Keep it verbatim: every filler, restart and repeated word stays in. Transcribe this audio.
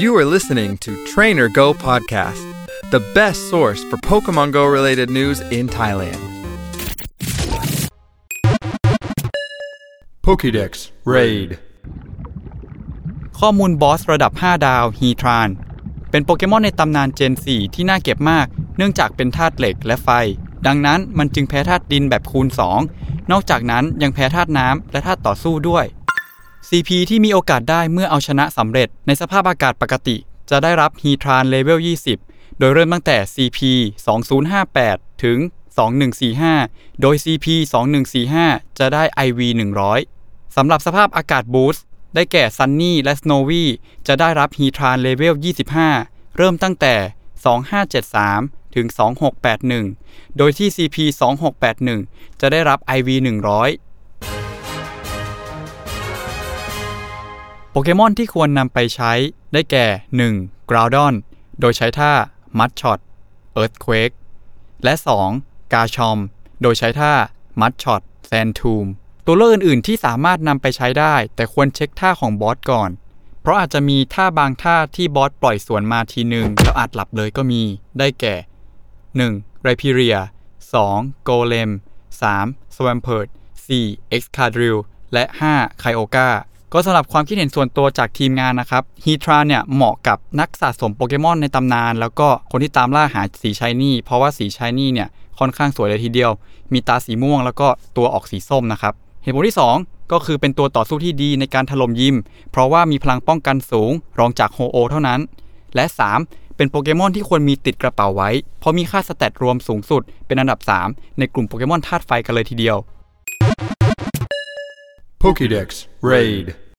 You are listening to Trainer Go Podcast, the best source for Pokemon Go related news in Thailand. Pokedex Raid ข้อมูลบอสระดับห้าดาว Heatran เป็นโปเกมอนในตำนานเจนสี่ที่น่าเก็บมากเนื่องจากเป็นธาตุเหล็กและไฟดังนั้นมันจึงแพ้ธาตุดินแบบคูณสองนอกจากนั้นยังแพ้ธาตุน้ำและธาตุต่อสู้ด้วยซี พี ที่มีโอกาสได้เมื่อเอาชนะสำเร็จในสภาพอากาศปกติจะได้รับ Heatran เลเวลยี่สิบโดยเริ่มตั้งแต่ ซี พี สองพันห้าสิบแปด ถึง สองพันหนึ่งร้อยสี่สิบห้าโดย ซี พี สองพันหนึ่งร้อยสี่สิบห้าจะได้ ไอ วี หนึ่งร้อยสำหรับสภาพอากาศบูสต์ได้แก่ Sunny และ Snowy จะได้รับ Heatran เลเวลยี่สิบห้าเริ่มตั้งแต่ สองพันห้าร้อยเจ็ดสิบสาม ถึง สองพันหกร้อยแปดสิบเอ็ดโดยที่ ซี พี สองพันหกร้อยแปดสิบเอ็ดจะได้รับ ไอ วี หนึ่งร้อยโปเกมอนที่ควรนำไปใช้ได้แก่หนึ่ง Groudon โดยใช้ท่า Mud Shot Earthquake และสอง Garchomp โดยใช้ท่า Mud Shot Sandtomb ตัวเลือกอื่นๆที่สามารถนำไปใช้ได้แต่ควรเช็คท่าของบอสก่อนเพราะอาจจะมีท่าบางท่าที่บอสปล่อยสวนมาทีนึงแล้วอาจหลับเลยก็มีได้แก่หนึ่ง Rhyperia สอง Golem สาม Swampert สี่ Excadrill และห้า Kyogreก็สำหรับความคิดเห็นส่วนตัวจากทีมงานนะครับ Heatran เนี่ยเหมาะกับนักสะสมโปเกมอนในตำนานแล้วก็คนที่ตามล่าหาสีชายนี่เพราะว่าสีชายนี่เนี่ยค่อนข้างสวยเลยทีเดียวมีตาสีม่วงแล้วก็ตัวออกสีส้มนะครับเหตุผลที่สองก็คือเป็นตัวต่อสู้ที่ดีในการถล่มยิมเพราะว่ามีพลังป้องกันสูงรองจากโฮโอเท่านั้นและสามเป็นโปเกมอนที่ควรมีติดกระเป๋าไว้เพราะมีค่าสแตทรวมสูงสุดเป็นอันดับสามในกลุ่มโปเกมอนธาตุไฟกันเลยทีเดียวPokedex Raid